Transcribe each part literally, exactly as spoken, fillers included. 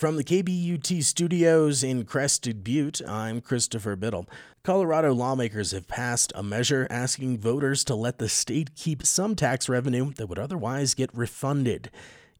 From the K B U T studios in Crested Butte, I'm Christopher Biddle. Colorado lawmakers have passed a measure asking voters to let the state keep some tax revenue that would otherwise get refunded.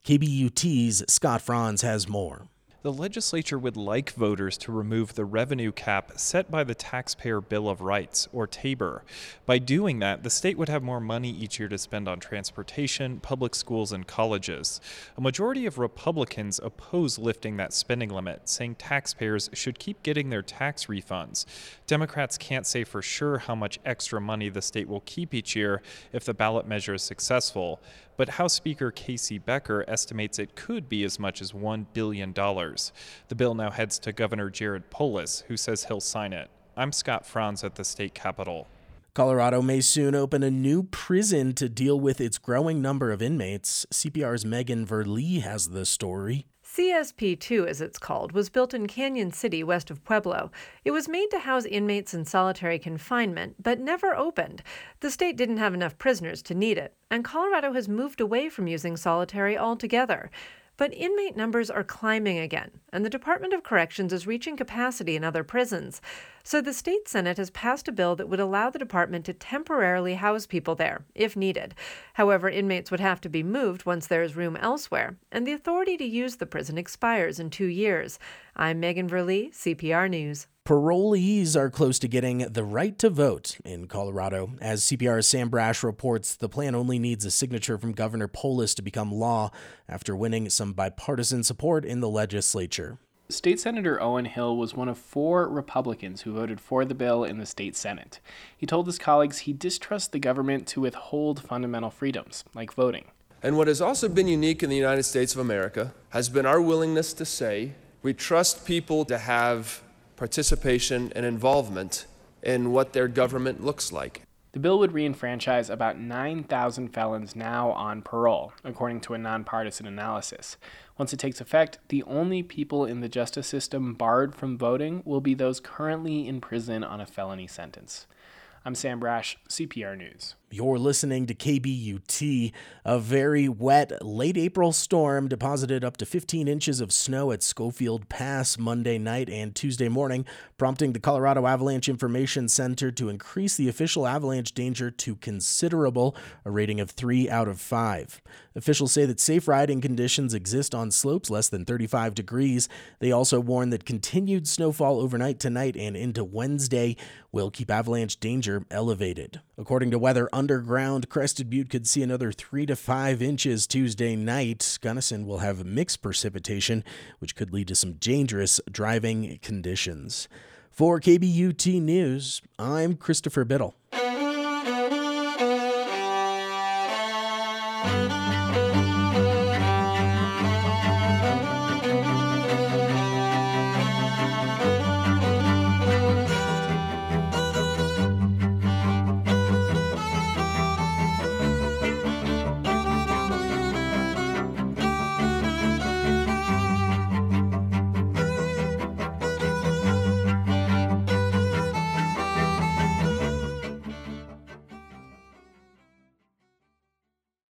K B U T's Scott Franz has more. The legislature would like voters to remove the revenue cap set by the Taxpayer Bill of Rights, or TABOR. By doing that, the state would have more money each year to spend on transportation, public schools, and colleges. A majority of Republicans oppose lifting that spending limit, saying taxpayers should keep getting their tax refunds. Democrats can't say for sure how much extra money the state will keep each year if the ballot measure is successful, but House Speaker K C Becker estimates it could be as much as one billion dollars. The bill now heads to Governor Jared Polis, who says he'll sign it. I'm Scott Franz at the state capitol. Colorado may soon open a new prison to deal with its growing number of inmates. C P R's Megan Verlee has the story. C S P two, as it's called, was built in Canyon City, west of Pueblo. It was made to house inmates in solitary confinement, but never opened. The state didn't have enough prisoners to need it, and Colorado has moved away from using solitary altogether. But inmate numbers are climbing again, and the Department of Corrections is reaching capacity in other prisons. So the state Senate has passed a bill that would allow the department to temporarily house people there, if needed. However, inmates would have to be moved once there is room elsewhere, and the authority to use the prison expires in two years. I'm Megan Verlee, C P R News. Parolees are close to getting the right to vote in Colorado. As C P R's Sam Brash reports, the plan only needs a signature from Governor Polis to become law after winning some bipartisan support in the legislature. State Senator Owen Hill was one of four Republicans who voted for the bill in the state Senate. He told his colleagues he distrusts the government to withhold fundamental freedoms, like voting. And what has also been unique in the United States of America has been our willingness to say we trust people to have participation and involvement in what their government looks like. The bill would re-enfranchise about nine thousand felons now on parole, according to a nonpartisan analysis. Once it takes effect, the only people in the justice system barred from voting will be those currently in prison on a felony sentence. I'm Sam Brash, C P R News. You're listening to K B U T. A very wet, late April storm deposited up to fifteen inches of snow at Schofield Pass Monday night and Tuesday morning, prompting the Colorado Avalanche Information Center to increase the official avalanche danger to considerable, a rating of three out of five. Officials say that safe riding conditions exist on slopes less than thirty-five degrees. They also warn that continued snowfall overnight tonight and into Wednesday will keep avalanche danger elevated. According to WeatherUnder, Crested Butte could see another three to five inches Tuesday night. Gunnison will have mixed precipitation, which could lead to some dangerous driving conditions. For K B U T News, I'm Christopher Biddle.